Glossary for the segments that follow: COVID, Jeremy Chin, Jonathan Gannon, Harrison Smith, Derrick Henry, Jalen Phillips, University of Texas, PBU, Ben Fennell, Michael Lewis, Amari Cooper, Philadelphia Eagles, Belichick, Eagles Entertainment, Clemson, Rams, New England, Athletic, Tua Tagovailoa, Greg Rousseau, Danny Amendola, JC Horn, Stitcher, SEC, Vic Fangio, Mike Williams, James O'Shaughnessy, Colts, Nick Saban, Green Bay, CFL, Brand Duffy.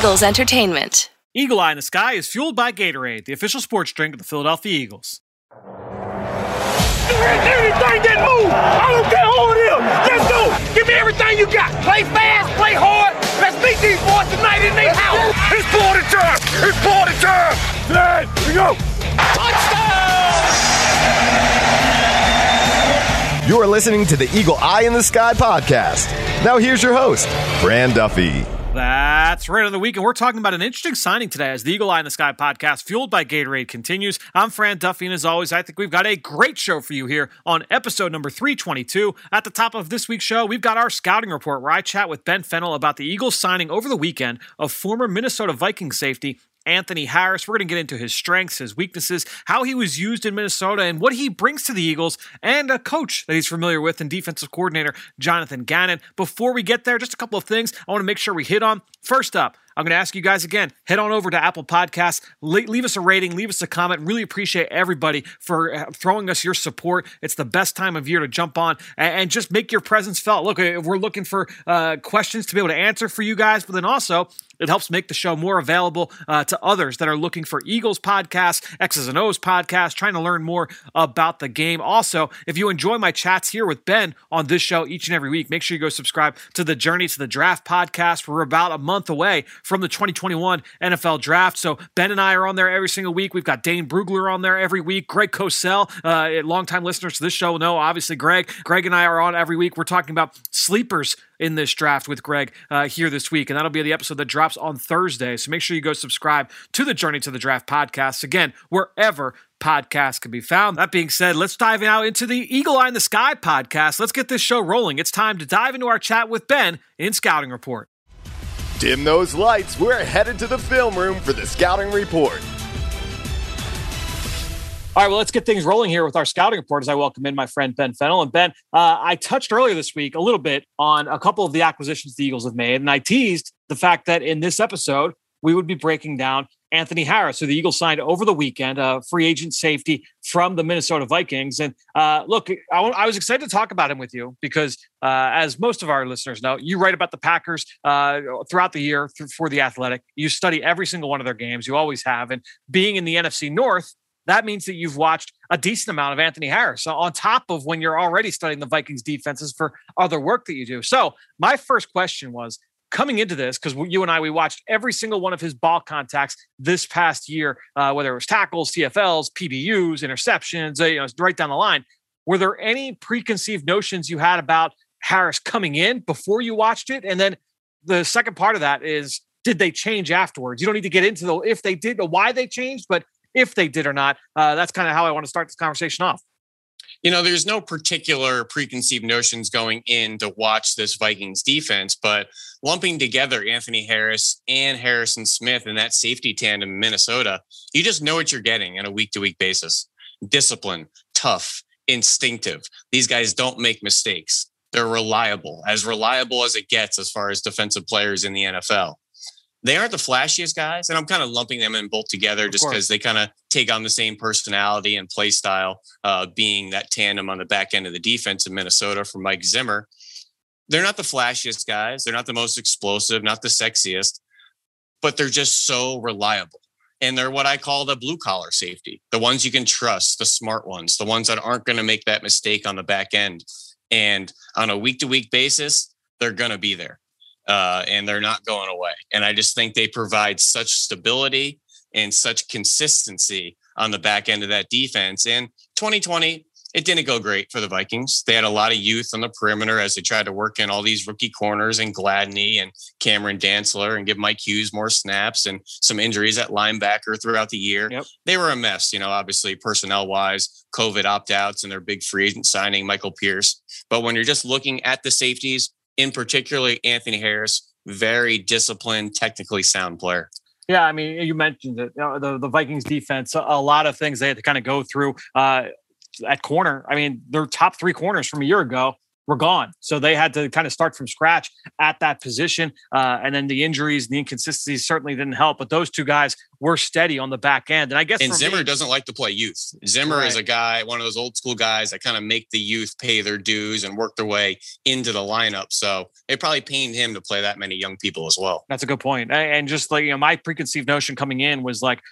Eagles Entertainment. Eagle Eye in the Sky is fueled by Gatorade, the official sports drink of the Philadelphia Eagles. Anything that moves, I don't care who it is. Let's go. Give me everything you got. Play fast, play hard. Let's beat these boys tonight in their house. It's party time. It's party time. Let's go. Touchdown. You are listening to the Eagle Eye in the Sky podcast. Now here's your host, Brand Duffy. That's right on the week, and we're talking about an interesting signing today as the Eagle Eye in the Sky podcast, fueled by Gatorade, continues. I'm Fran Duffy, and as always, I think we've got a great show for you here on episode number 322. At the top of this week's show, we've got our scouting report, where I chat with Ben Fennell about the Eagles signing over the weekend of former Minnesota Vikings safety Anthony Harris. We're going to get into his strengths, his weaknesses, how he was used in Minnesota, and what he brings to the Eagles, and a coach that he's familiar with and defensive coordinator Jonathan Gannon. Before we get there, just a couple of things I want to make sure we hit on. First up, I'm going to ask you guys again, head on over to Apple Podcasts, leave us a rating, leave us a comment. Really appreciate everybody for throwing us your support. It's the best time of year to jump on and just make your presence felt. Look, we're looking for questions to be able to answer for you guys, but then also it helps make the show more available to others that are looking for Eagles podcasts, X's and O's podcasts, trying to learn more about the game. Also, if you enjoy my chats here with Ben on this show each and every week, make sure you go subscribe to the Journey to the Draft podcast. We're about a month away from the 2021 NFL Draft. So Ben and I are on there every single week. We've got Dane Brugler on there every week. Greg Cosell, longtime listeners to this show know, obviously, Greg and I are on every week. We're talking about sleepers in this draft with Greg here this week, and that'll be the episode that drops on Thursday. So make sure you go subscribe to the Journey to the Draft podcast. Again, wherever podcasts can be found. That being said, let's dive now into the Eagle Eye in the Sky podcast. Let's get this show rolling. It's time to dive into our chat with Ben in Scouting Report. Dim those lights. We're headed to the film room for the Scouting Report. All right, well, let's get things rolling here with our Scouting Report as I welcome in my friend Ben Fennell. And Ben, I touched earlier this week a little bit on a couple of the acquisitions the Eagles have made, and I teased the fact that in this episode, we would be breaking down Anthony Harris, who the Eagles signed over the weekend, a free agent safety from the Minnesota Vikings. And look, I was excited to talk about him with you because as most of our listeners know, you write about the Packers throughout the year for the Athletic. You study every single one of their games. You always have. And being in the NFC North, that means that you've watched a decent amount of Anthony Harris on top of when you're already studying the Vikings defenses for other work that you do. So my first question was, coming into this, because you and I, we watched every single one of his ball contacts this past year, whether it was tackles, CFLs, PBUs, interceptions, right down the line. Were there any preconceived notions you had about Harris coming in before you watched it? And then the second part of that is, did they change afterwards? You don't need to get into if they did or why they changed, but if they did or not, that's kind of how I want to start this conversation off. You know, there's no particular preconceived notions going in to watch this Vikings defense, but lumping together Anthony Harris and Harrison Smith in that safety tandem in Minnesota, you just know what you're getting on a week-to-week basis. Discipline, tough, instinctive. These guys don't make mistakes. They're reliable as it gets as far as defensive players in the NFL. They aren't the flashiest guys, and I'm kind of lumping them in both together just because they kind of take on the same personality and play style, being that tandem on the back end of the defense in Minnesota from Mike Zimmer. They're not the flashiest guys. They're not the most explosive, not the sexiest, but they're just so reliable. And they're what I call the blue-collar safety, the ones you can trust, the smart ones, the ones that aren't going to make that mistake on the back end. And on a week-to-week basis, they're going to be there. And they're not going away. And I just think they provide such stability and such consistency on the back end of that defense. And 2020, it didn't go great for the Vikings. They had a lot of youth on the perimeter as they tried to work in all these rookie corners and Gladney and Cameron Dantzler and give Mike Hughes more snaps and some injuries at linebacker throughout the year. Yep. They were a mess, obviously personnel-wise, COVID opt-outs and their big free agent signing, Michael Pierce. But when you're just looking at the safeties, in particular, Anthony Harris, very disciplined, technically sound player. Yeah, I mean, you mentioned it. The Vikings defense, a lot of things they had to kind of go through at corner. I mean, their top three corners from a year ago were gone. So they had to kind of start from scratch at that position. And then the injuries and the inconsistencies certainly didn't help. But those two guys we're steady on the back end. And I guess Zimmer doesn't like to play youth. Zimmer is a guy, one of those old school guys that kind of make the youth pay their dues and work their way into the lineup. So it probably pained him to play that many young people as well. That's a good point. And just like, you know, my preconceived notion coming in was like,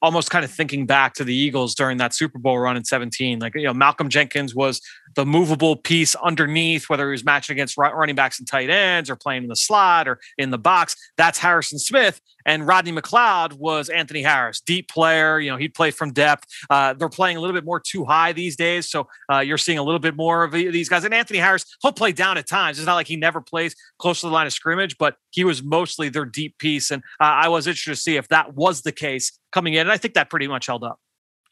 almost kind of thinking back to the Eagles during that Super Bowl run in 2017. Like, you know, Malcolm Jenkins was the movable piece underneath, whether he was matching against running backs and tight ends or playing in the slot or in the box. That's Harrison Smith. And Rodney McLeod was Anthony Harris, deep player. You know, he'd play from depth. They're playing a little bit more too high these days. So you're seeing a little bit more of these guys. And Anthony Harris, he'll play down at times. It's not like he never plays close to the line of scrimmage, but he was mostly their deep piece. And I was interested to see if that was the case coming in. And I think that pretty much held up.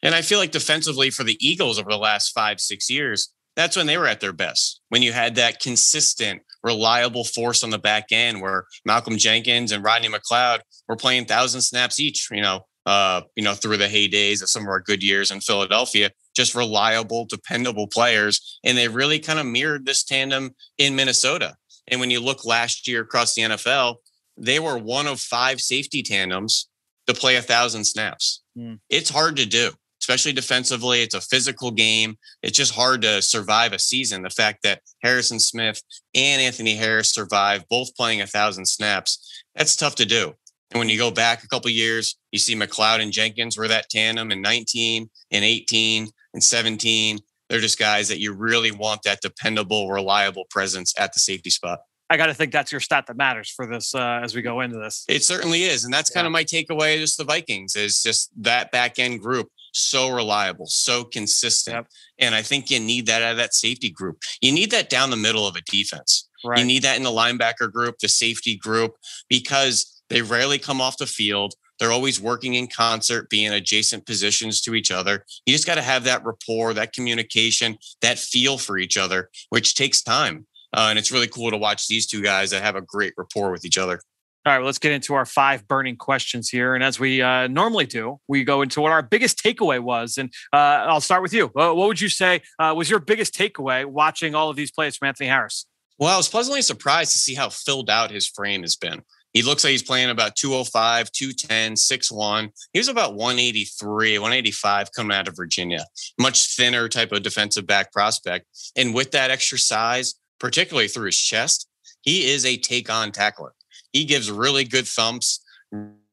And I feel like defensively for the Eagles over the last 5-6 years, that's when they were at their best, when you had that consistent, reliable force on the back end where Malcolm Jenkins and Rodney McLeod were playing 1,000 snaps each, through the heydays of some of our good years in Philadelphia, just reliable, dependable players. And they really kind of mirrored this tandem in Minnesota. And when you look last year across the NFL, they were one of 5 safety tandems to play 1,000 snaps. Mm. It's hard to do, especially defensively. It's a physical game. It's just hard to survive a season. The fact that Harrison Smith and Anthony Harris survived, both playing 1,000 snaps, that's tough to do. And when you go back a couple years, you see McLeod and Jenkins were that tandem in 19 and 18 and 17. They're just guys that you really want that dependable, reliable presence at the safety spot. I got to think that's your stat that matters for this as we go into this. It certainly is. And that's kind of my takeaway. Just the Vikings is just that back end group. So reliable, so consistent. Yep. And I think you need that out of that safety group. You need that down the middle of a defense. Right. You need that in the linebacker group, the safety group, because they rarely come off the field. They're always working in concert, being adjacent positions to each other. You just got to have that rapport, that communication, that feel for each other, which takes time. And it's really cool to watch these two guys that have a great rapport with each other. All right, well, let's get into our 5 burning questions here. And as we normally do, we go into what our biggest takeaway was. And I'll start with you. What would you say was your biggest takeaway watching all of these plays from Anthony Harris? Well, I was pleasantly surprised to see how filled out his frame has been. He looks like he's playing about 205, 210, 6'1". He was about 183, 185 coming out of Virginia. Much thinner type of defensive back prospect. And with that extra size, particularly through his chest, he is a take-on tackler. He gives really good thumps,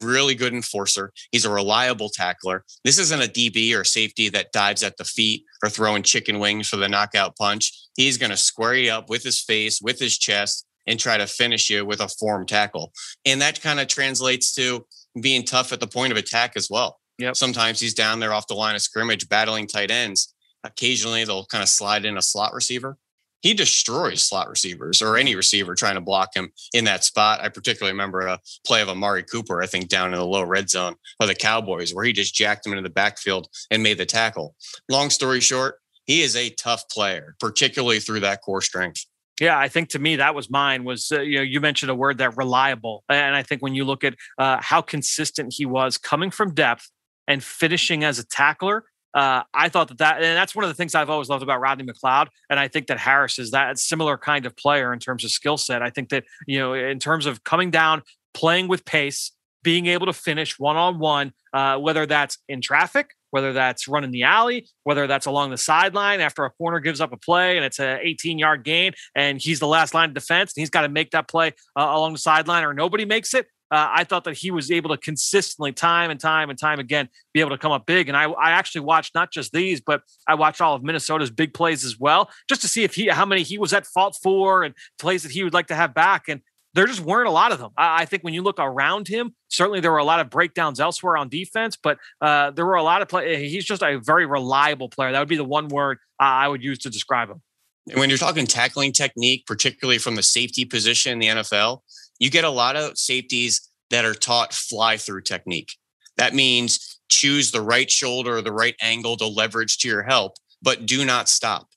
really good enforcer. He's a reliable tackler. This isn't a DB or safety that dives at the feet or throwing chicken wings for the knockout punch. He's going to square you up with his face, with his chest, and try to finish you with a form tackle. And that kind of translates to being tough at the point of attack as well. Yep. Sometimes he's down there off the line of scrimmage, battling tight ends. Occasionally they'll kind of slide in a slot receiver. He destroys slot receivers or any receiver trying to block him in that spot. I particularly remember a play of Amari Cooper, I think down in the low red zone by the Cowboys, where he just jacked him into the backfield and made the tackle. Long story short, he is a tough player, particularly through that core strength. Yeah, I think to me that was mine was, you mentioned a word that reliable. And I think when you look at how consistent he was coming from depth and finishing as a tackler, I thought that, and that's one of the things I've always loved about Rodney McLeod. And I think that Harris is that similar kind of player in terms of skill set. I think that, in terms of coming down, playing with pace, being able to finish one-on-one, whether that's in traffic, whether that's running the alley, whether that's along the sideline after a corner gives up a play and it's an 18-yard gain and he's the last line of defense and he's got to make that play along the sideline or nobody makes it. I thought that he was able to consistently time and time again, be able to come up big. And I actually watched not just these, but I watched all of Minnesota's big plays as well, just to see how many he was at fault for and plays that he would like to have back. And there just weren't a lot of them. I think when you look around him, certainly there were a lot of breakdowns elsewhere on defense, but there were a lot of play. He's just a very reliable player. That would be the one word I would use to describe him. And when you're talking tackling technique, particularly from the safety position in the NFL, you get a lot of safeties that are taught fly-through technique. That means choose the right shoulder or the right angle to leverage to your help, but do not stop.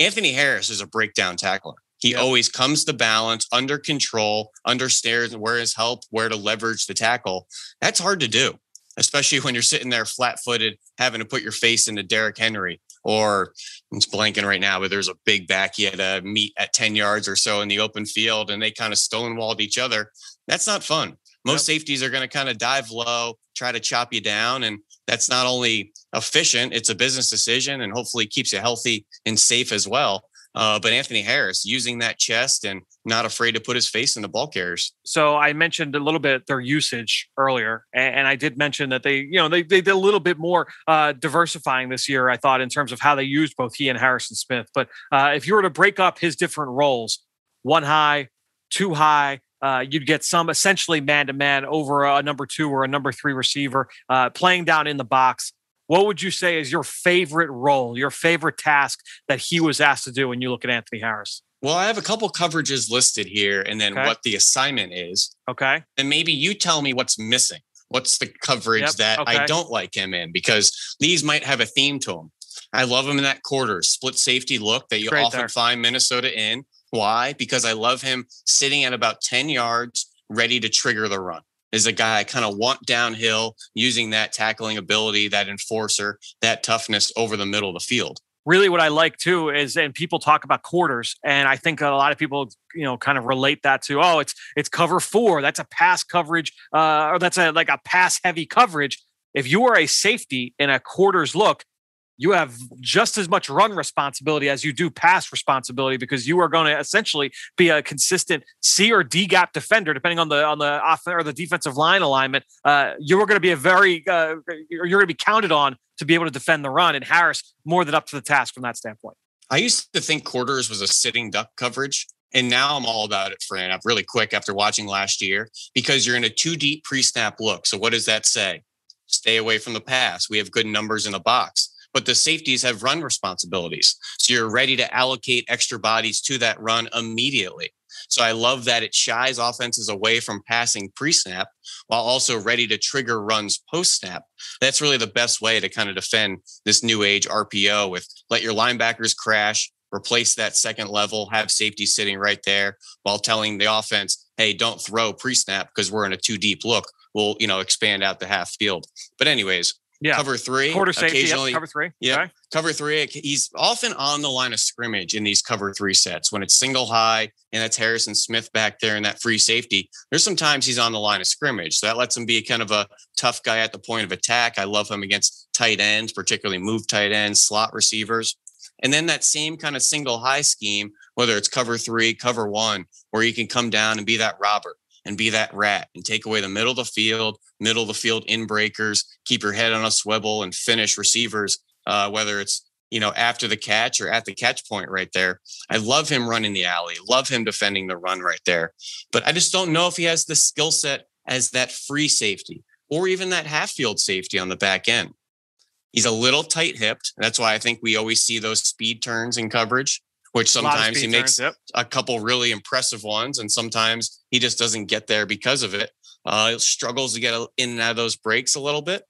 Anthony Harris is a breakdown tackler. He always comes to balance, under control, understands where his help, where to leverage the tackle. That's hard to do, especially when you're sitting there flat-footed, having to put your face into Derrick Henry. Or it's blanking right now, but there's a big back he had to meet at 10 yards or so in the open field and they kind of stonewalled each other. That's not fun. Most safeties are going to kind of dive low, try to chop you down. And that's not only efficient, it's a business decision and hopefully keeps you healthy and safe as well. But Anthony Harris using that chest and not afraid to put his face in the ball carriers. So I mentioned a little bit their usage earlier, and I did mention that they did a little bit more diversifying this year, I thought, in terms of how they used both he and Harrison Smith. But if you were to break up his different roles, one high, two high, you'd get some essentially man-to-man over a number two or a number three receiver playing down in the box. What would you say is your favorite role, your favorite task that he was asked to do when you look at Anthony Harris? Well, I have a couple coverages listed here and then what the assignment is. Okay. And maybe you tell me what's missing. What's the coverage that I don't like him in? Because these might have a theme to them. I love him in that quarter split safety look that you often find Minnesota in. Why? Because I love him sitting at about 10 yards, ready to trigger the run. Is a guy I kind of want downhill, using that tackling ability, that enforcer, that toughness over the middle of the field. Really what I like too is, and people talk about quarters, and I think a lot of people, kind of relate that to, it's cover four. That's a pass coverage, or that's a pass heavy coverage. If you are a safety in a quarters look, you have just as much run responsibility as you do pass responsibility, because you are going to essentially be a consistent C or D gap defender, depending on the offensive or the defensive line alignment. You are going to be you're going to be counted on to be able to defend the run. And Harris more than up to the task from that standpoint. I used to think quarters was a sitting duck coverage, and now I'm all about it, Fran. I'm really quick after watching last year, because you're in a two deep pre-snap look. So what does that say? Stay away from the pass. We have good numbers in the box. But the safeties have run responsibilities. So you're ready to allocate extra bodies to that run immediately. So I love that it shies offenses away from passing pre-snap while also ready to trigger runs post-snap. That's really the best way to kind of defend this new age RPO with let your linebackers crash, replace that second level, have safety sitting right there while telling the offense, hey, don't throw pre-snap because we're in a too deep look. We'll, expand out the half field. But anyways, yeah. Cover three. Quarter safety, occasionally, cover three. Yeah, okay. Cover three. He's often on the line of scrimmage in these cover three sets when it's single high, and that's Harrison Smith back there in that free safety. There's sometimes he's on the line of scrimmage. So that lets him be kind of a tough guy at the point of attack. I love him against tight ends, particularly move tight ends, slot receivers. And then that same kind of single high scheme, whether it's cover three, cover one, where you can come down and be that robber and be that rat and take away the middle of the field in breakers, keep your head on a swivel and finish receivers, whether it's, after the catch or at the catch point right there. I love him running the alley, love him defending the run right there. But I just don't know if he has the skill set as that free safety or even that half field safety on the back end. He's a little tight hipped. That's why I think we always see those speed turns in coverage, which sometimes he makes a couple really impressive ones. And sometimes he just doesn't get there because of it. Struggles to get in and out of those breaks a little bit,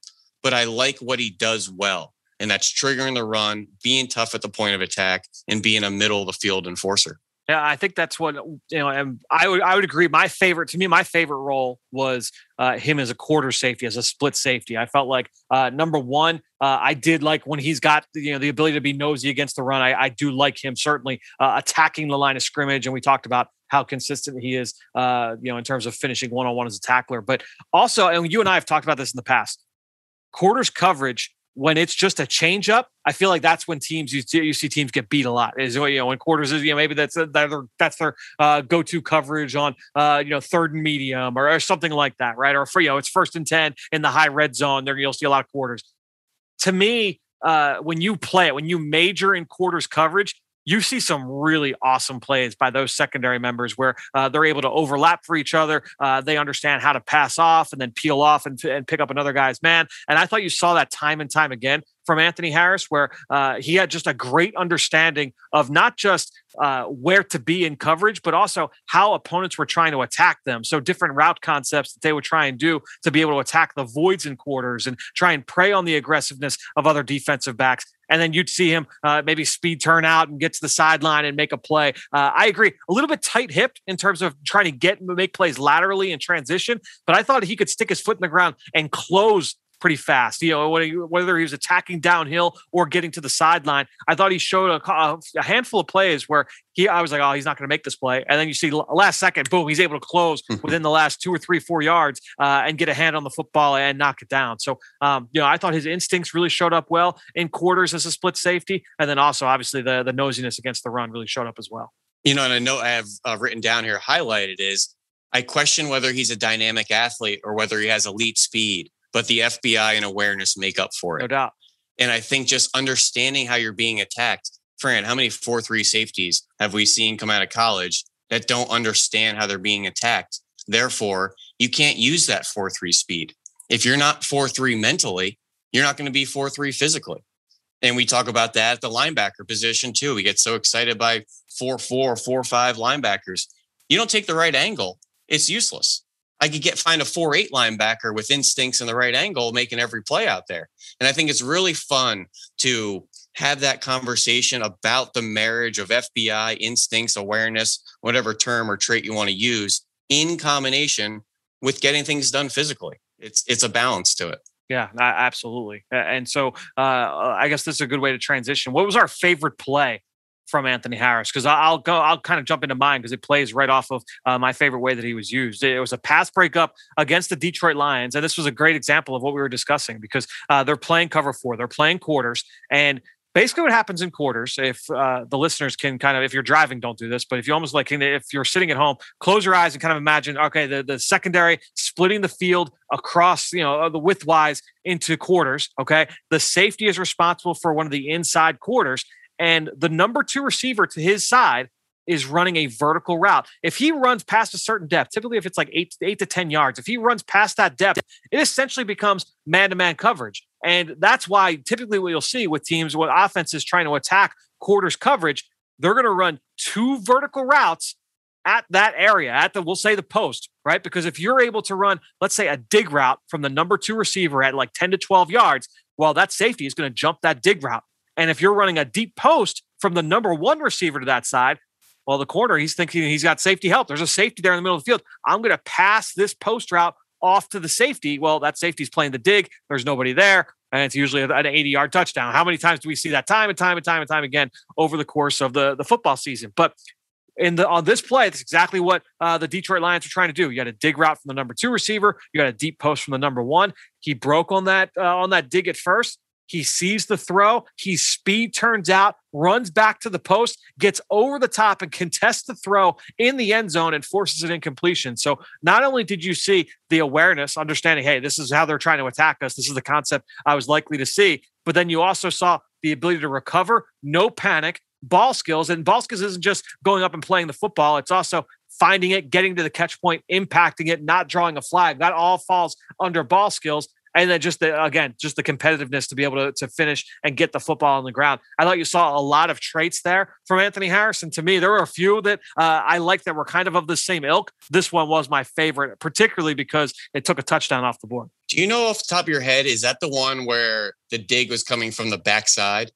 but I like what he does well. And that's triggering the run, being tough at the point of attack, and being a middle of the field enforcer. Yeah, I think that's what, and I would agree. My favorite role was him as a quarter safety, as a split safety. I felt like number one, I did like when he's got the ability to be nosy against the run. I do like him certainly attacking the line of scrimmage, and we talked about how consistent he is, in terms of finishing one-on-one as a tackler. But also, and you and I have talked about this in the past, quarters coverage. When it's just a changeup, I feel like that's when teams you see teams get beat a lot. Is when quarters is maybe that's their go-to coverage on third and medium or something like that, right? Or for it's 1st and 10 in the high red zone. There you'll see a lot of quarters. To me, when you play it, when you major in quarters coverage, you see some really awesome plays by those secondary members where they're able to overlap for each other. They understand how to pass off and then peel off and pick up another guy's man. And I thought you saw that time and time again from Anthony Harris, where he had just a great understanding of not just where to be in coverage, but also how opponents were trying to attack them. So different route concepts that they would try and do to be able to attack the voids in quarters and try and prey on the aggressiveness of other defensive backs. And then you'd see him maybe speed turn out and get to the sideline and make a play. I agree. A little bit tight-hipped in terms of trying to make plays laterally in transition, but I thought he could stick his foot in the ground and close pretty fast. You know, whether he was attacking downhill or getting to the sideline, I thought he showed a handful of plays where I was like, oh, he's not going to make this play. And then you see last second, boom, he's able to close within the last 2 or 3, 4 yards and get a hand on the football and knock it down. So, you know, I thought his instincts really showed up well in quarters as a split safety. And then also, obviously, the nosiness against the run really showed up as well. You know, and I know I have written down here, highlighted is, I question whether he's a dynamic athlete or whether he has elite speed, but the FBI and awareness make up for it. No doubt. And I think just understanding how you're being attacked. Fran, how many 4.3 safeties have we seen come out of college that don't understand how they're being attacked? Therefore, you can't use that 4.3 speed. If you're not 4.3 mentally, you're not going to be 4.3 physically. And we talk about that at the linebacker position too. We get so excited by 4.4, 4.5 linebackers. You don't take the right angle, it's useless. I could find a 4.8 linebacker with instincts in the right angle, making every play out there. And I think it's really fun to have that conversation about the marriage of FBI, instincts, awareness, whatever term or trait you want to use, in combination with getting things done physically. It's a balance to it. Yeah, absolutely. And so I guess this is a good way to transition. What was our favorite play from Anthony Harris? Because I'll kind of jump into mine because it plays right off of my favorite way that he was used. It was a pass breakup against the Detroit Lions. And this was a great example of what we were discussing because they're playing cover 4, they're playing quarters. And basically what happens in quarters, if the listeners can kind of, if you're driving, don't do this, but if you almost like, if you're sitting at home, close your eyes and kind of imagine, okay, the secondary splitting the field across, you know, the width wise into quarters. Okay. The safety is responsible for one of the inside quarters. And the number 2 receiver to his side is running a vertical route. If he runs past a certain depth, typically if it's like eight to 10 yards, if he runs past that depth, it essentially becomes man-to-man coverage. And that's why typically what you'll see with teams, what offenses trying to attack quarters coverage, they're going to run 2 vertical routes at that area, at the, we'll say the post, right? Because if you're able to run, let's say a dig route from the number 2 receiver at like 10 to 12 yards, well, that safety is going to jump that dig route. And if you're running a deep post from the number 1 receiver to that side, well, the corner, he's thinking he's got safety help. There's a safety there in the middle of the field. I'm going to pass this post route off to the safety. Well, that safety's playing the dig. There's nobody there. And it's usually an 80-yard touchdown. How many times do we see that time and time again over the course of the football season? But on this play, that's exactly what the Detroit Lions are trying to do. You got a dig route from the number 2 receiver. You got a deep post from the number 1. He broke on that dig at first. He sees the throw. His speed turns out, runs back to the post, gets over the top and contests the throw in the end zone and forces an incompletion. So not only did you see the awareness, understanding, hey, this is how they're trying to attack us. This is the concept I was likely to see. But then you also saw the ability to recover, no panic, ball skills. And ball skills isn't just going up and playing the football. It's also finding it, getting to the catch point, impacting it, not drawing a flag. That all falls under ball skills. And then just the competitiveness to be able to finish and get the football on the ground. I thought you saw a lot of traits there from Anthony Harris. And to me, there were a few that I liked that were kind of the same ilk. This one was my favorite, particularly because it took a touchdown off the board. Do you know off the top of your head, is that the one where the dig was coming from the backside?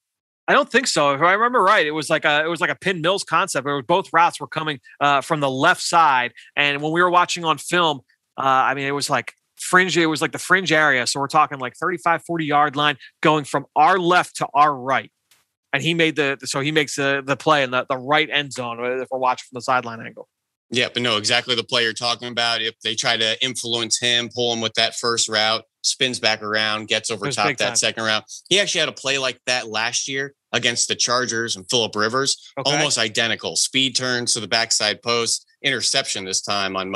I don't think so. If I remember right, it was like a Pin Mills concept where both routes were coming from the left side. And when we were watching on film, it was like, fringe. It was like the fringe area. So we're talking like 35, 40 yard line going from our left to our right. And he made he makes the play in the right end zone. If we're watching from the sideline angle. Yeah, but no, exactly the play you're talking about. If they try to influence him, pull him with that first route, spins back around, gets over top that second route. He actually had a play like that last year against the Chargers and Phillip Rivers, almost identical speed turns to the backside post, interception this time on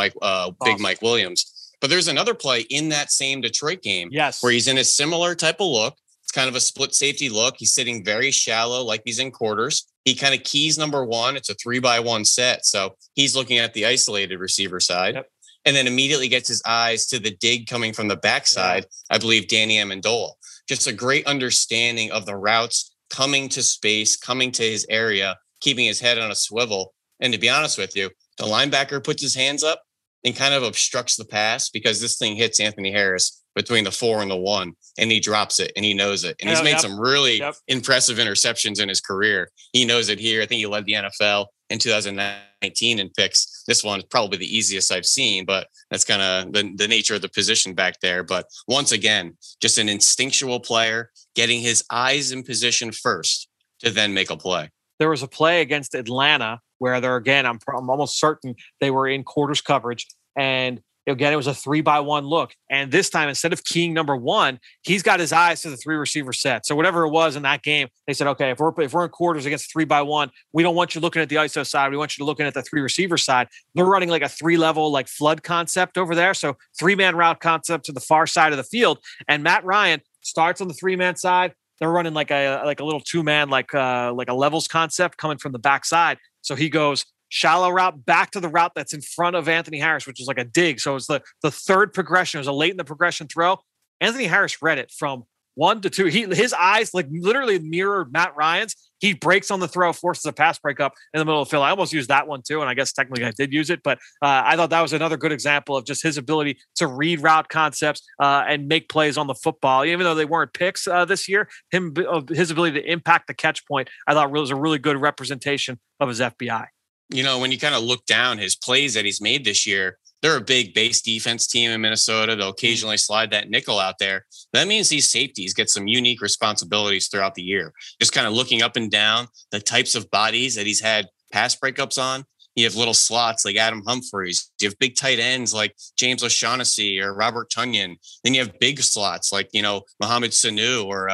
Big Mike Williams. But there's another play in that same Detroit game where he's in a similar type of look. It's kind of a split safety look. He's sitting very shallow, like he's in quarters. He kind of keys number 1. It's a 3-by-1 set. So he's looking at the isolated receiver side and then immediately gets his eyes to the dig coming from the backside. I believe Danny Amendola. Just a great understanding of the routes coming to space, coming to his area, keeping his head on a swivel. And to be honest with you, the linebacker puts his hands up and kind of obstructs the pass because this thing hits Anthony Harris between the 4 and the 1, and he drops it, and he knows it. And he's made some really impressive interceptions in his career. He knows it here. I think he led the NFL in 2019 in picks. This one is probably the easiest I've seen, but that's kind of the nature of the position back there. But once again, just an instinctual player getting his eyes in position first to then make a play. There was a play against Atlanta where there, again, I'm almost certain they were in quarters coverage. And again, it was a 3-by-1 look. And this time, instead of keying number one, he's got his eyes to the 3-receiver set. So whatever it was in that game, they said, okay, if we're in quarters against 3-by-1, we don't want you looking at the ISO side. We want you looking at the 3-receiver side. They're running like a 3-level, like flood concept over there. So 3-man route concept to the far side of the field. And Matt Ryan starts on the 3-man side. They're running like a little 2-man, like a levels concept coming from the backside. So he goes shallow route back to the route that's in front of Anthony Harris, which is like a dig. So it's the third progression. It was a late in the progression throw. Anthony Harris read it from 1 to 2. His eyes like literally mirrored Matt Ryan's. He breaks on the throw, forces a pass breakup in the middle of the field. I almost used that one too, and I guess technically I did use it, but I thought that was another good example of just his ability to read route concepts and make plays on the football. Even though they weren't picks this year, his ability to impact the catch point, I thought was a really good representation of his FBI. You know, when you kind of look down his plays that he's made this year, they're a big base defense team in Minnesota. They'll occasionally slide that nickel out there. That means these safeties get some unique responsibilities throughout the year. Just kind of looking up and down the types of bodies that he's had pass breakups on. You have little slots like Adam Humphries. You have big tight ends like James O'Shaughnessy or Robert Tonyan. Then you have big slots like, you know, Mohamed Sanu or,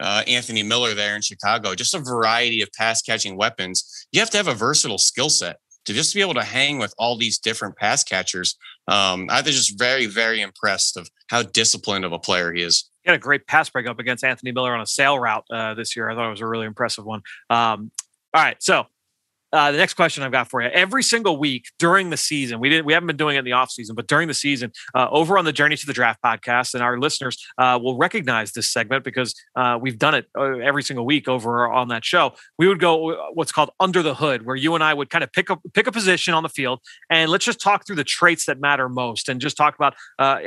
Anthony Miller there in Chicago. Just a variety of pass catching weapons. You have to have a versatile skill set to just be able to hang with all these different pass catchers. I was just very, very impressed of how disciplined of a player he is. He had a great pass breakup against Anthony Miller on a sail route this year. I thought it was a really impressive one. All right. So the next question I've got for you, every single week during the season, we haven't been doing it in the off season, but during the season over on the Journey to the Draft podcast, and our listeners will recognize this segment because we've done it every single week over on that show. We would go what's called under the hood, where you and I would kind of pick a position on the field, and let's just talk through the traits that matter most and just talk about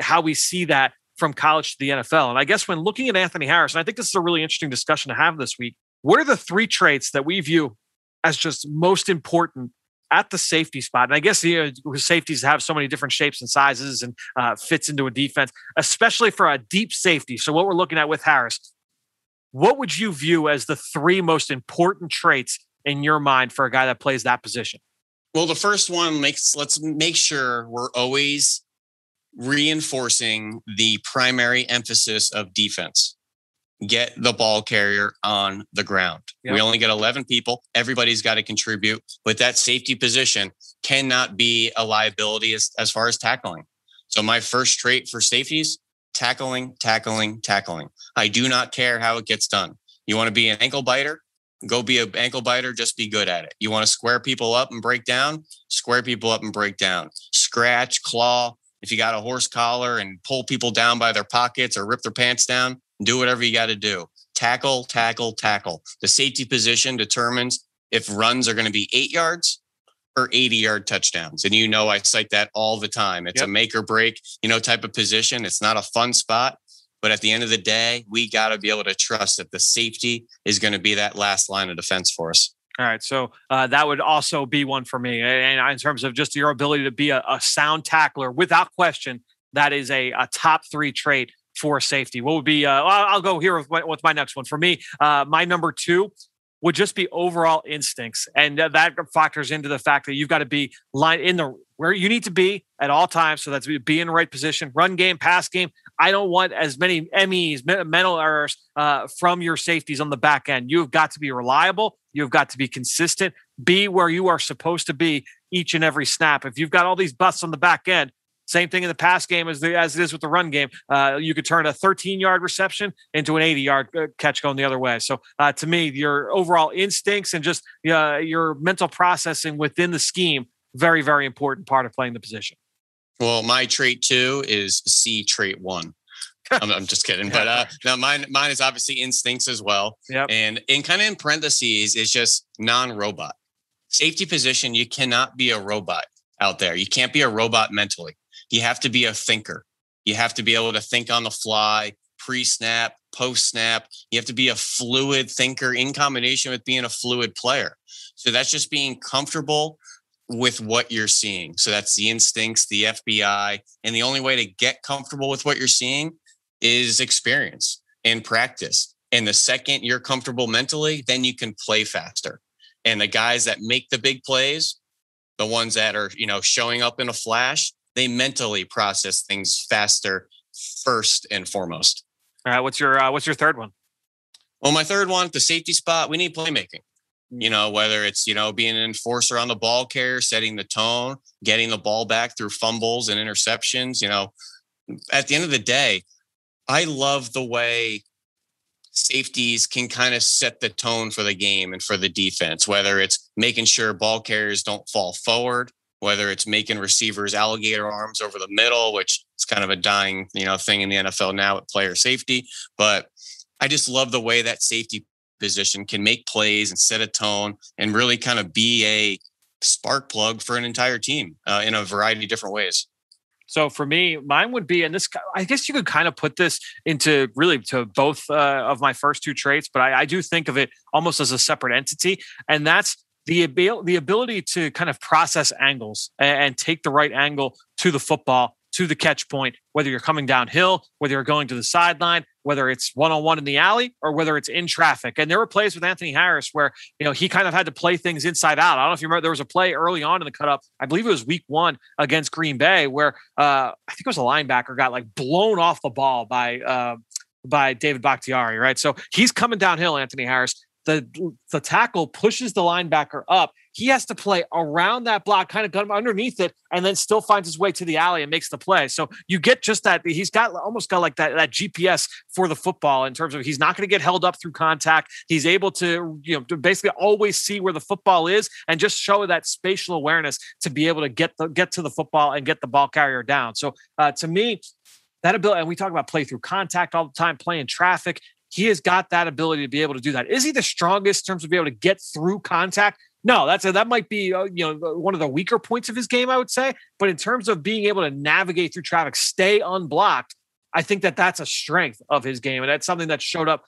how we see that from college to the NFL. And I guess when looking at Anthony Harris, and I think this is a really interesting discussion to have this week, what are the three traits that we view as just most important at the safety spot? And I guess safeties have so many different shapes and sizes and fits into a defense, especially for a deep safety. So what we're looking at with Harris, what would you view as the three most important traits in your mind for a guy that plays that position? Well, the first one let's make sure we're always reinforcing the primary emphasis of defense. Get the ball carrier on the ground. Yep. We only get 11 people. Everybody's got to contribute, but that safety position cannot be a liability as far as tackling. So my first trait for safeties, tackling. I do not care how it gets done. You want to be an ankle biter? Go be an ankle biter. Just be good at it. You want to square people up and break down? Square people up and break down. Scratch, claw. If you got a horse collar and pull people down by their pockets or rip their pants down, do whatever you got to do. Tackle. The safety position determines if runs are going to be 8 yards or 80-yard touchdowns. And you know, I cite that all the time. It's a make or break, type of position. It's not a fun spot, but at the end of the day, we got to be able to trust that the safety is going to be that last line of defense for us. All right. So that would also be one for me. And in terms of just your ability to be a sound tackler, without question, that is a top three trait for safety. What would be, I'll go here with what's my next one. For me, my number two would just be overall instincts. And that factors into the fact that you've got to be where you need to be at all times. So that's be in the right position, run game, pass game. I don't want as many MEs, mental errors from your safeties on the back end. You've got to be reliable. You've got to be consistent, be where you are supposed to be each and every snap. If you've got all these busts on the back end, same thing in the pass game as it is with the run game. You could turn a 13-yard reception into an 80-yard catch going the other way. So to me, your overall instincts and just your mental processing within the scheme, very, very important part of playing the position. Well, my trait two is C trait one. I'm just kidding. But now mine is obviously instincts as well. Yep. And in kind of in parentheses, it's just non-robot. Safety position, you cannot be a robot out there. You can't be a robot mentally. You have to be a thinker. You have to be able to think on the fly, pre-snap, post-snap. You have to be a fluid thinker in combination with being a fluid player. So that's just being comfortable with what you're seeing. So that's the instincts, the FBI. And the only way to get comfortable with what you're seeing is experience and practice. And the second you're comfortable mentally, then you can play faster. And the guys that make the big plays, the ones that are, you know, showing up in a flash, they mentally process things faster first and foremost. All right. What's your third one? Well, my third one, the safety spot, we need playmaking. You know, whether it's, you know, being an enforcer on the ball carrier, setting the tone, getting the ball back through fumbles and interceptions. You know, at the end of the day, I love the way safeties can kind of set the tone for the game and for the defense, whether it's making sure ball carriers don't fall forward, whether it's making receivers alligator arms over the middle, which is kind of a dying, you know, thing in the NFL now at player safety. But I just love the way that safety position can make plays and set a tone and really kind of be a spark plug for an entire team in a variety of different ways. So for me, mine would be, and this, I guess you could kind of put this into really to both of my first two traits, but I do think of it almost as a separate entity. And that's the ability to kind of process angles and take the right angle to the football, to the catch point, whether you're coming downhill, whether you're going to the sideline, whether it's one-on-one in the alley or whether it's in traffic. And there were plays with Anthony Harris where, you know, he kind of had to play things inside out. I don't know if you remember, there was a play early on in the cut up. I believe it was week 1 against Green Bay where I think it was a linebacker got like blown off the ball by David Bakhtiari, right? So he's coming downhill, Anthony Harris. The tackle pushes the linebacker up. He has to play around that block, kind of gun underneath it, and then still finds his way to the alley and makes the play. So you get just that. He's almost got like that GPS for the football in terms of he's not going to get held up through contact. He's able to, you know, to basically always see where the football is and just show that spatial awareness to be able to get to the football and get the ball carrier down. So to me, that ability, and we talk about play through contact all the time, play in traffic. He has got that ability to be able to do that. Is he the strongest in terms of being able to get through contact? No, that might be one of the weaker points of his game, I would say. But in terms of being able to navigate through traffic, stay unblocked, I think that's a strength of his game. And that's something that showed up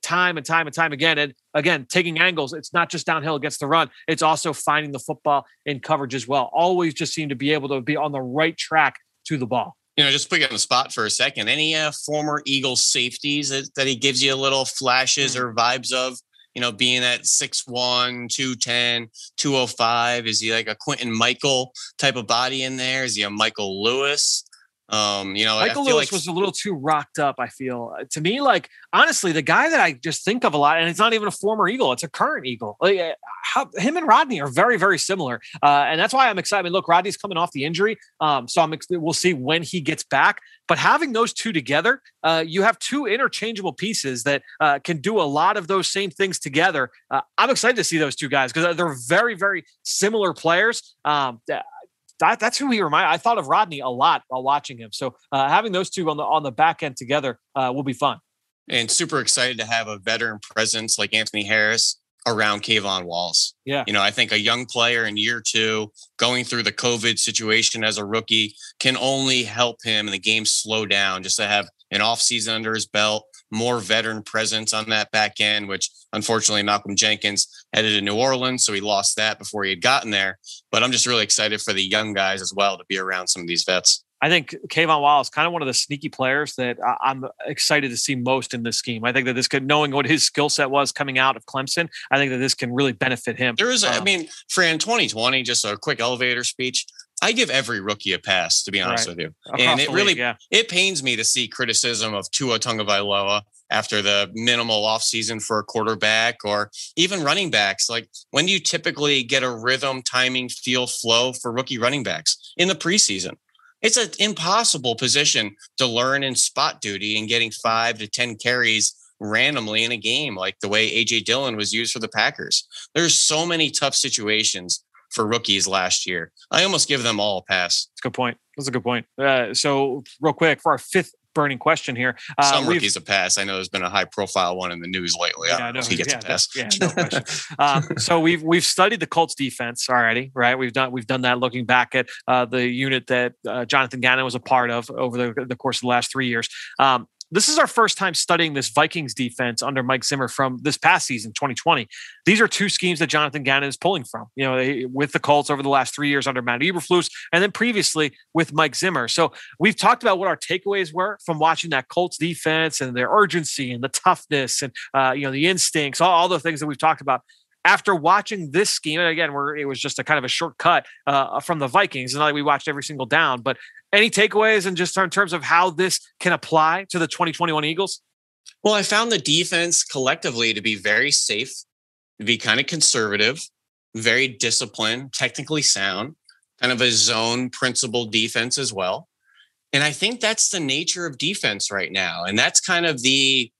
time and time and time again. And again, taking angles, it's not just downhill against the run. It's also finding the football in coverage as well. Always just seem to be able to be on the right track to the ball. You know, just put you on the spot for a second. Any former Eagles safeties that he gives you a little flashes or vibes of, you know, being at 6'1", 210, 205? Is he like a Quentin Michael type of body in there? Is he a Michael Lewis? Michael Lewis was a little too rocked up, I feel. To me, like, honestly, the guy that I just think of a lot, and it's not even a former Eagle, it's a current Eagle. Like, him and Rodney are very, very similar. And that's why I'm excited. I mean, look, Rodney's coming off the injury. We'll see when he gets back. But having those two together, you have two interchangeable pieces that can do a lot of those same things together. I'm excited to see those two guys because they're very, very similar players. That's who he reminds. I thought of Rodney a lot while watching him. So having those two on the back end together will be fun. And super excited to have a veteran presence like Anthony Harris around Kayvon Wallace. Yeah. You know, I think a young player in year 2 going through the COVID situation as a rookie can only help him and the game slow down just to have an offseason under his belt, more veteran presence on that back end, which unfortunately Malcolm Jenkins headed to New Orleans. So he lost that before he had gotten there, but I'm just really excited for the young guys as well to be around some of these vets. I think Kayvon Wallace is kind of one of the sneaky players that I'm excited to see most in this scheme. I think that this could, knowing what his skill set was coming out of Clemson, I think that this can really benefit him. There is, Fran, 2020, just a quick elevator speech. I give every rookie a pass, to be honest with you. And it really, it pains me to see criticism of Tua Tagovailoa after the minimal offseason for a quarterback or even running backs. Like, when do you typically get a rhythm, timing, feel, flow for rookie running backs? In the preseason. It's an impossible position to learn in spot duty and getting 5 to 10 carries randomly in a game, like the way A.J. Dillon was used for the Packers. There's so many tough situations for rookies last year. I almost give them all a pass. That's a good point. So real quick, for our fifth burning question here. Some rookies a pass. I know there's been a high profile one in the news lately. Yeah, I don't know if he gets a pass. Yeah, no question. So we've studied the Colts defense already, right? We've done that looking back at the unit that Jonathan Gannon was a part of over the course of the last 3 years. This is our first time studying this Vikings defense under Mike Zimmer from this past season, 2020. These are two schemes that Jonathan Gannon is pulling from, with the Colts over the last 3 years under Matt Eberflus, and then previously with Mike Zimmer. So we've talked about what our takeaways were from watching that Colts defense and their urgency and the toughness and the instincts, all the things that we've talked about. After watching this scheme, and again, it was just a kind of a shortcut from the Vikings, and not that we watched every single down, but any takeaways and just in terms of how this can apply to the 2021 Eagles? Well, I found the defense collectively to be very safe, to be kind of conservative, very disciplined, technically sound, kind of a zone principle defense as well. And I think that's the nature of defense right now. And that's kind of the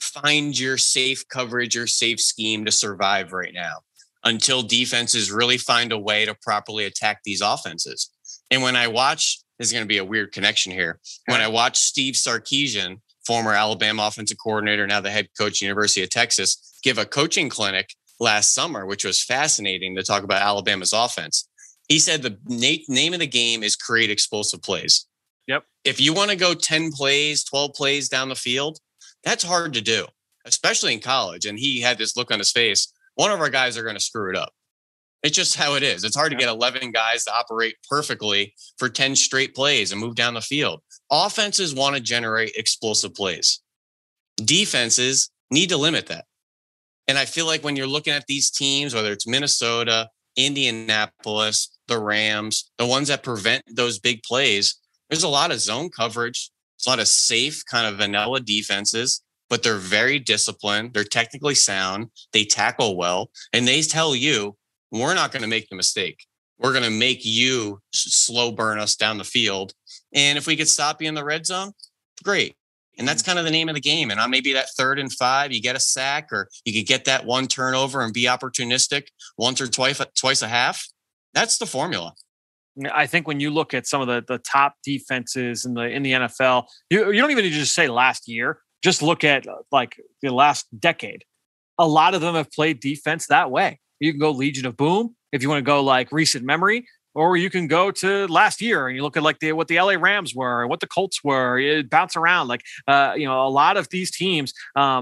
find your safe coverage or safe scheme to survive right now until defenses really find a way to properly attack these offenses. And when I watch, there's going to be a weird connection here. When I watch Steve Sarkisian, former Alabama offensive coordinator, now the head coach, University of Texas, give a coaching clinic last summer, which was fascinating to talk about Alabama's offense. He said the name of the game is create explosive plays. Yep. If you want to go 10 plays, 12 plays down the field, that's hard to do, especially in college. And he had this look on his face. One of our guys are going to screw it up. It's just how it is. It's hard to get 11 guys to operate perfectly for 10 straight plays and move down the field. Offenses want to generate explosive plays. Defenses need to limit that. And I feel like when you're looking at these teams, whether it's Minnesota, Indianapolis, the Rams, the ones that prevent those big plays, there's a lot of zone coverage. It's a lot of safe kind of vanilla defenses, but they're very disciplined. They're technically sound. They tackle well. And they tell you, we're not going to make the mistake. We're going to make you slow burn us down the field. And if we could stop you in the red zone, great. And that's kind of the name of the game. And on maybe that 3rd and 5, you get a sack, or you could get that one turnover and be opportunistic once or twice a half. That's the formula. I think when you look at some of the top defenses in the NFL, you don't even need to just say last year, just look at like the last decade. A lot of them have played defense that way. You can go Legion of Boom if you want to go like recent memory, or you can go to last year and you look at like what the LA Rams were and what the Colts were. It bounce around like a lot of these teams. Vic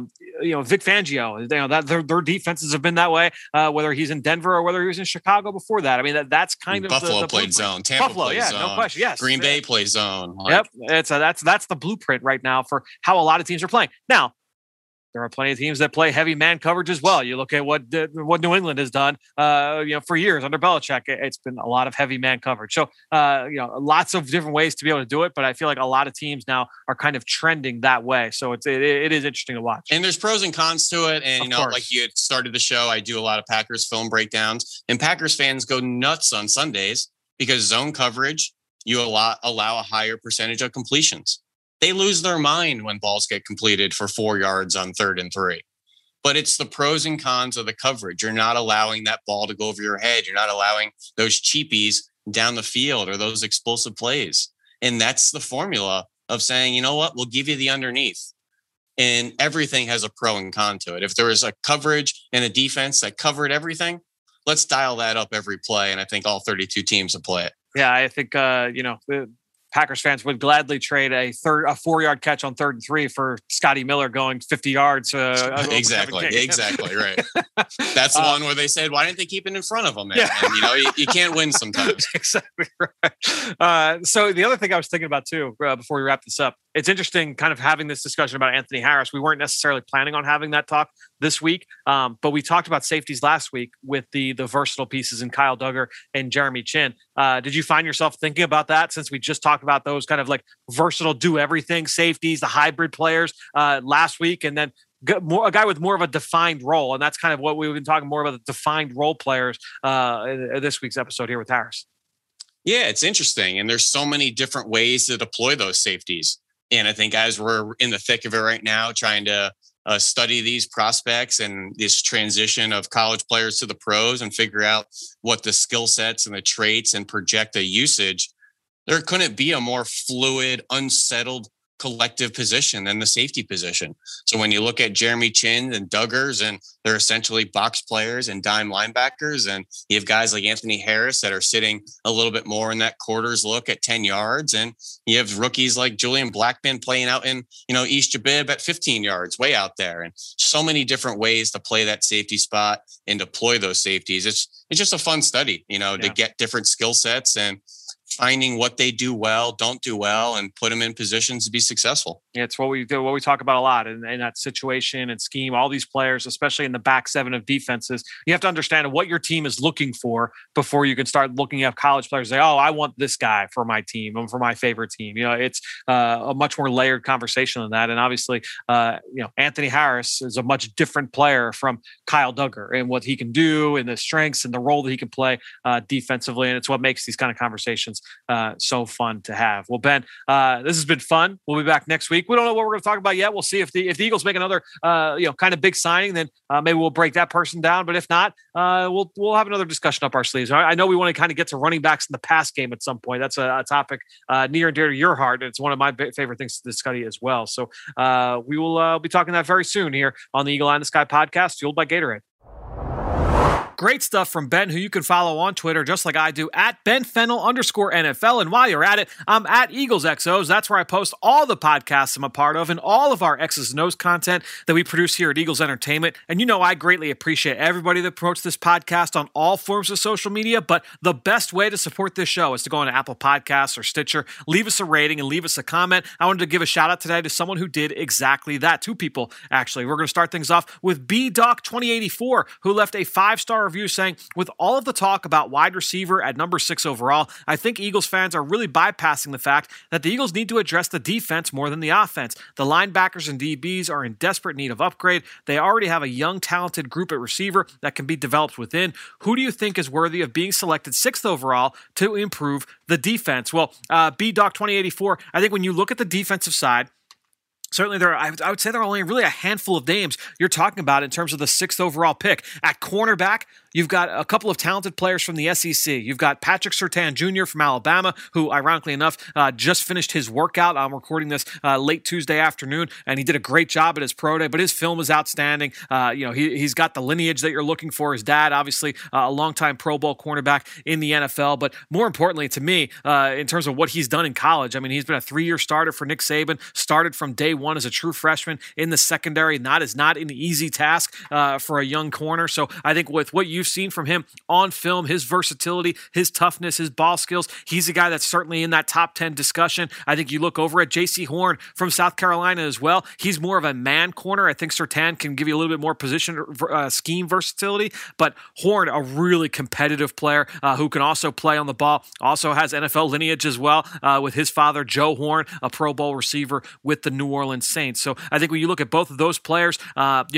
Fangio, that their defenses have been that way, whether he's in Denver or whether he was in Chicago before that. I mean that's kind of Buffalo the played zone, Tampa Buffalo, plays zone, no question, yes, Green Bay plays zone. Yep, that's the blueprint right now for how a lot of teams are playing now. There are plenty of teams that play heavy man coverage as well. You look at what New England has done, for years under Belichick. It's been a lot of heavy man coverage. So, lots of different ways to be able to do it. But I feel like a lot of teams now are kind of trending that way. So it is interesting to watch. And there's pros and cons to it. And like you had started the show, I do a lot of Packers film breakdowns, and Packers fans go nuts on Sundays because zone coverage you allow a higher percentage of completions. They lose their mind when balls get completed for 4 yards on 3rd and 3. But it's the pros and cons of the coverage. You're not allowing that ball to go over your head. You're not allowing those cheapies down the field or those explosive plays. And that's the formula of saying, you know what, we'll give you the underneath. And everything has a pro and con to it. If there is a coverage and a defense that covered everything, let's dial that up every play. And I think all 32 teams will play it. Yeah, I think, Packers fans would gladly trade a 4-yard catch on 3rd and 3 for Scotty Miller going 50 yards. Exactly. Right. That's the one where they said, why didn't they keep it in front of them? Man? Yeah. And, you can't win sometimes. Exactly. Right. So the other thing I was thinking about too, before we wrap this up, it's interesting kind of having this discussion about Anthony Harris. We weren't necessarily planning on having that talk this week, but we talked about safeties last week with the versatile pieces in Kyle Duggar and Jeremy Chin. Did you find yourself thinking about that since we just talked about those kind of like versatile, do everything safeties, the hybrid players last week, and then a guy with more of a defined role? And that's kind of what we've been talking more about, the defined role players in this week's episode here with Harris. Yeah, it's interesting. And there's so many different ways to deploy those safeties. And I think as we're in the thick of it right now, trying to study these prospects and this transition of college players to the pros and figure out what the skill sets and the traits and project a usage, there couldn't be a more fluid, unsettled collective position than the safety position. So when you look at Jeremy Chin and Duggars, and they're essentially box players and dime linebackers, and you have guys like Anthony Harris that are sitting a little bit more in that quarters look at 10 yards. And you have rookies like Julian Blackman playing out in, East Jabib at 15 yards, way out there. And so many different ways to play that safety spot and deploy those safeties. It's just a fun study, to get different skill sets and finding what they do well, don't do well, and put them in positions to be successful. Yeah, it's what we do, what we talk about a lot in that situation and scheme. All these players, especially in the back seven of defenses, you have to understand what your team is looking for before you can start looking at college players and say, I want this guy for my team and for my favorite team. It's a much more layered conversation than that. And obviously, Anthony Harris is a much different player from Kyle Duggar and what he can do and the strengths and the role that he can play defensively. And it's what makes these kind of conversations so fun to have. Well, Ben, this has been fun. We'll be back next week. We don't know what we're going to talk about yet. We'll see if the Eagles make another, kind of big signing, then maybe we'll break that person down. But if not, we'll have another discussion up our sleeves. I know we want to kind of get to running backs in the pass game at some point. That's a topic near and dear to your heart. It's one of my favorite things to study as well. So we will be talking that very soon here on the Eagle Eye in the Sky podcast, fueled by Gatorade. Great stuff from Ben, who you can follow on Twitter, just like I do, at @BenFennell_NFL. And while you're at it, I'm at EaglesXOs. That's where I post all the podcasts I'm a part of and all of our X's and O's content that we produce here at Eagles Entertainment. And I greatly appreciate everybody that approaches this podcast on all forms of social media, but the best way to support this show is to go on Apple Podcasts or Stitcher, leave us a rating and leave us a comment. I wanted to give a shout out today to someone who did exactly that. Two people, actually. We're going to start things off with BDoc2084, who left a 5-star review saying, with all of the talk about wide receiver at number 6 overall, I think Eagles fans are really bypassing the fact that the Eagles need to address the defense more than the offense. The linebackers and DBs are in desperate need of upgrade. They already have a young, talented group at receiver that can be developed within. Who do you think is worthy of being selected 6th overall to improve the defense? Well, BDoc2084, I think when you look at the defensive side, certainly, I would say there are only really a handful of names you're talking about in terms of the 6th overall pick. At cornerback, you've got a couple of talented players from the SEC. You've got Patrick Surtain Jr. from Alabama, who, ironically enough, just finished his workout. I'm recording this late Tuesday afternoon, and he did a great job at his pro day, but his film is outstanding. He's got the lineage that you're looking for. His dad, obviously, a longtime Pro Bowl cornerback in the NFL, but more importantly to me, in terms of what he's done in college, he's been a 3-year starter for Nick Saban, started from day one as a true freshman in the secondary. Not an easy task for a young corner. So I think with what you've seen from him on film, his versatility, his toughness, his ball skills, he's a guy that's certainly in that top 10 discussion. I think you look over at JC Horn from South Carolina as well. He's more of a man corner. I think Surtain can give you a little bit more position scheme versatility, but Horn, a really competitive player who can also play on the ball, also has NFL lineage as well with his father, Joe Horn, a Pro Bowl receiver with the New Orleans Saints. So I think when you look at both of those players,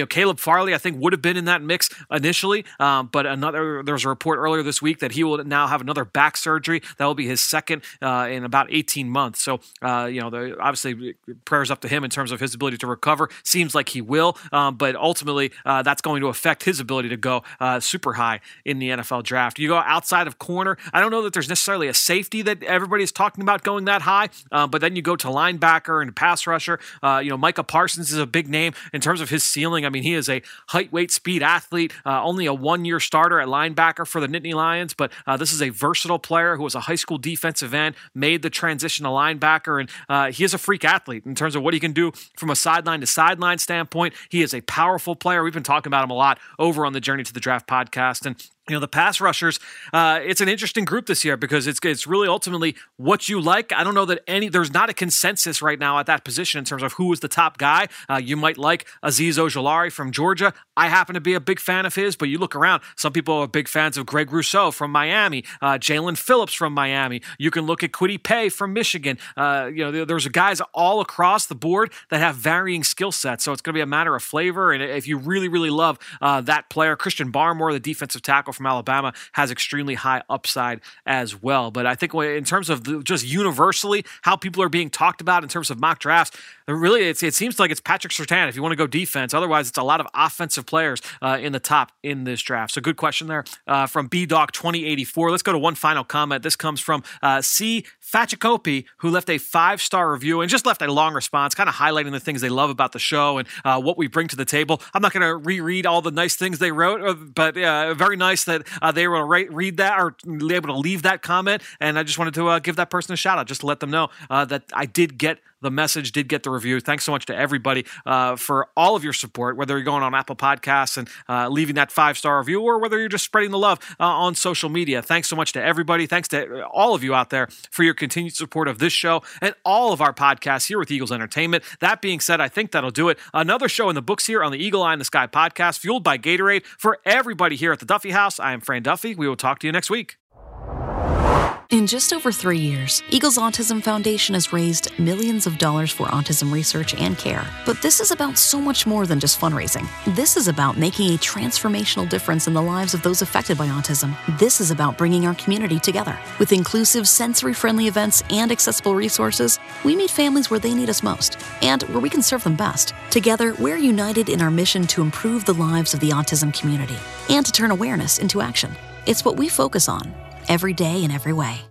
Caleb Farley, I think would have been in that mix initially, but there was a report earlier this week that he will now have another back surgery. That will be his second in about 18 months. So, obviously prayers up to him in terms of his ability to recover. Seems like he will, but ultimately that's going to affect his ability to go super high in the NFL draft. You go outside of corner. I don't know that there's necessarily a safety that everybody's talking about going that high, but then you go to linebacker and pass rusher. Micah Parsons is a big name in terms of his ceiling. He is a height, weight, speed athlete, only a 1-year starter at linebacker for the Nittany Lions, but this is a versatile player who was a high school defensive end, made the transition to linebacker, and he is a freak athlete in terms of what he can do from a sideline to sideline standpoint. He is a powerful player. We've been talking about him a lot over on the Journey to the Draft podcast, and the pass rushers, it's an interesting group this year because it's really ultimately what you like. I don't know that there's not a consensus right now at that position in terms of who is the top guy. You might like Azeez Ojulari from Georgia. I happen to be a big fan of his, but you look around, some people are big fans of Greg Rousseau from Miami, Jalen Phillips from Miami. You can look at Kwity Paye from Michigan. There's guys all across the board that have varying skill sets, so it's going to be a matter of flavor, and if you really, really love that player, Christian Barmore, the defensive tackle from Alabama has extremely high upside as well. But I think in terms of just universally how people are being talked about in terms of mock drafts, really it seems like it's Patrick Surtain if you want to go defense. Otherwise, it's a lot of offensive players in the top in this draft. So good question there from BDoc2084. Let's go to one final comment. This comes from C. Fachikopi, who left a 5-star review and just left a long response, kind of highlighting the things they love about the show and what we bring to the table. I'm not going to reread all the nice things they wrote, but very nice that they were able to read that or able to leave that comment. And I just wanted to give that person a shout out just to let them know that I did get the message, did get the review. Thanks so much to everybody for all of your support, whether you're going on Apple Podcasts and leaving that 5-star review or whether you're just spreading the love on social media. Thanks so much to everybody. Thanks to all of you out there for your continued support of this show and all of our podcasts here with Eagles Entertainment. That being said, I think that'll do it. Another show in the books here on the Eagle Eye in the Sky podcast, fueled by Gatorade. For everybody here at the Duffy House, I am Fran Duffy. We will talk to you next week. In just over 3 years, Eagles Autism Foundation has raised millions of dollars for autism research and care. But this is about so much more than just fundraising. This is about making a transformational difference in the lives of those affected by autism. This is about bringing our community together. With inclusive, sensory-friendly events and accessible resources, we meet families where they need us most and where we can serve them best. Together, we're united in our mission to improve the lives of the autism community and to turn awareness into action. It's what we focus on every day and every way.